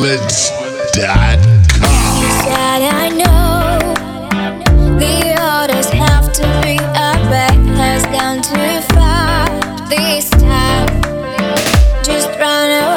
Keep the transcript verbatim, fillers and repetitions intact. logic templates dot com. He said, I know the others have to be up, but has gone too far this time. Just run away.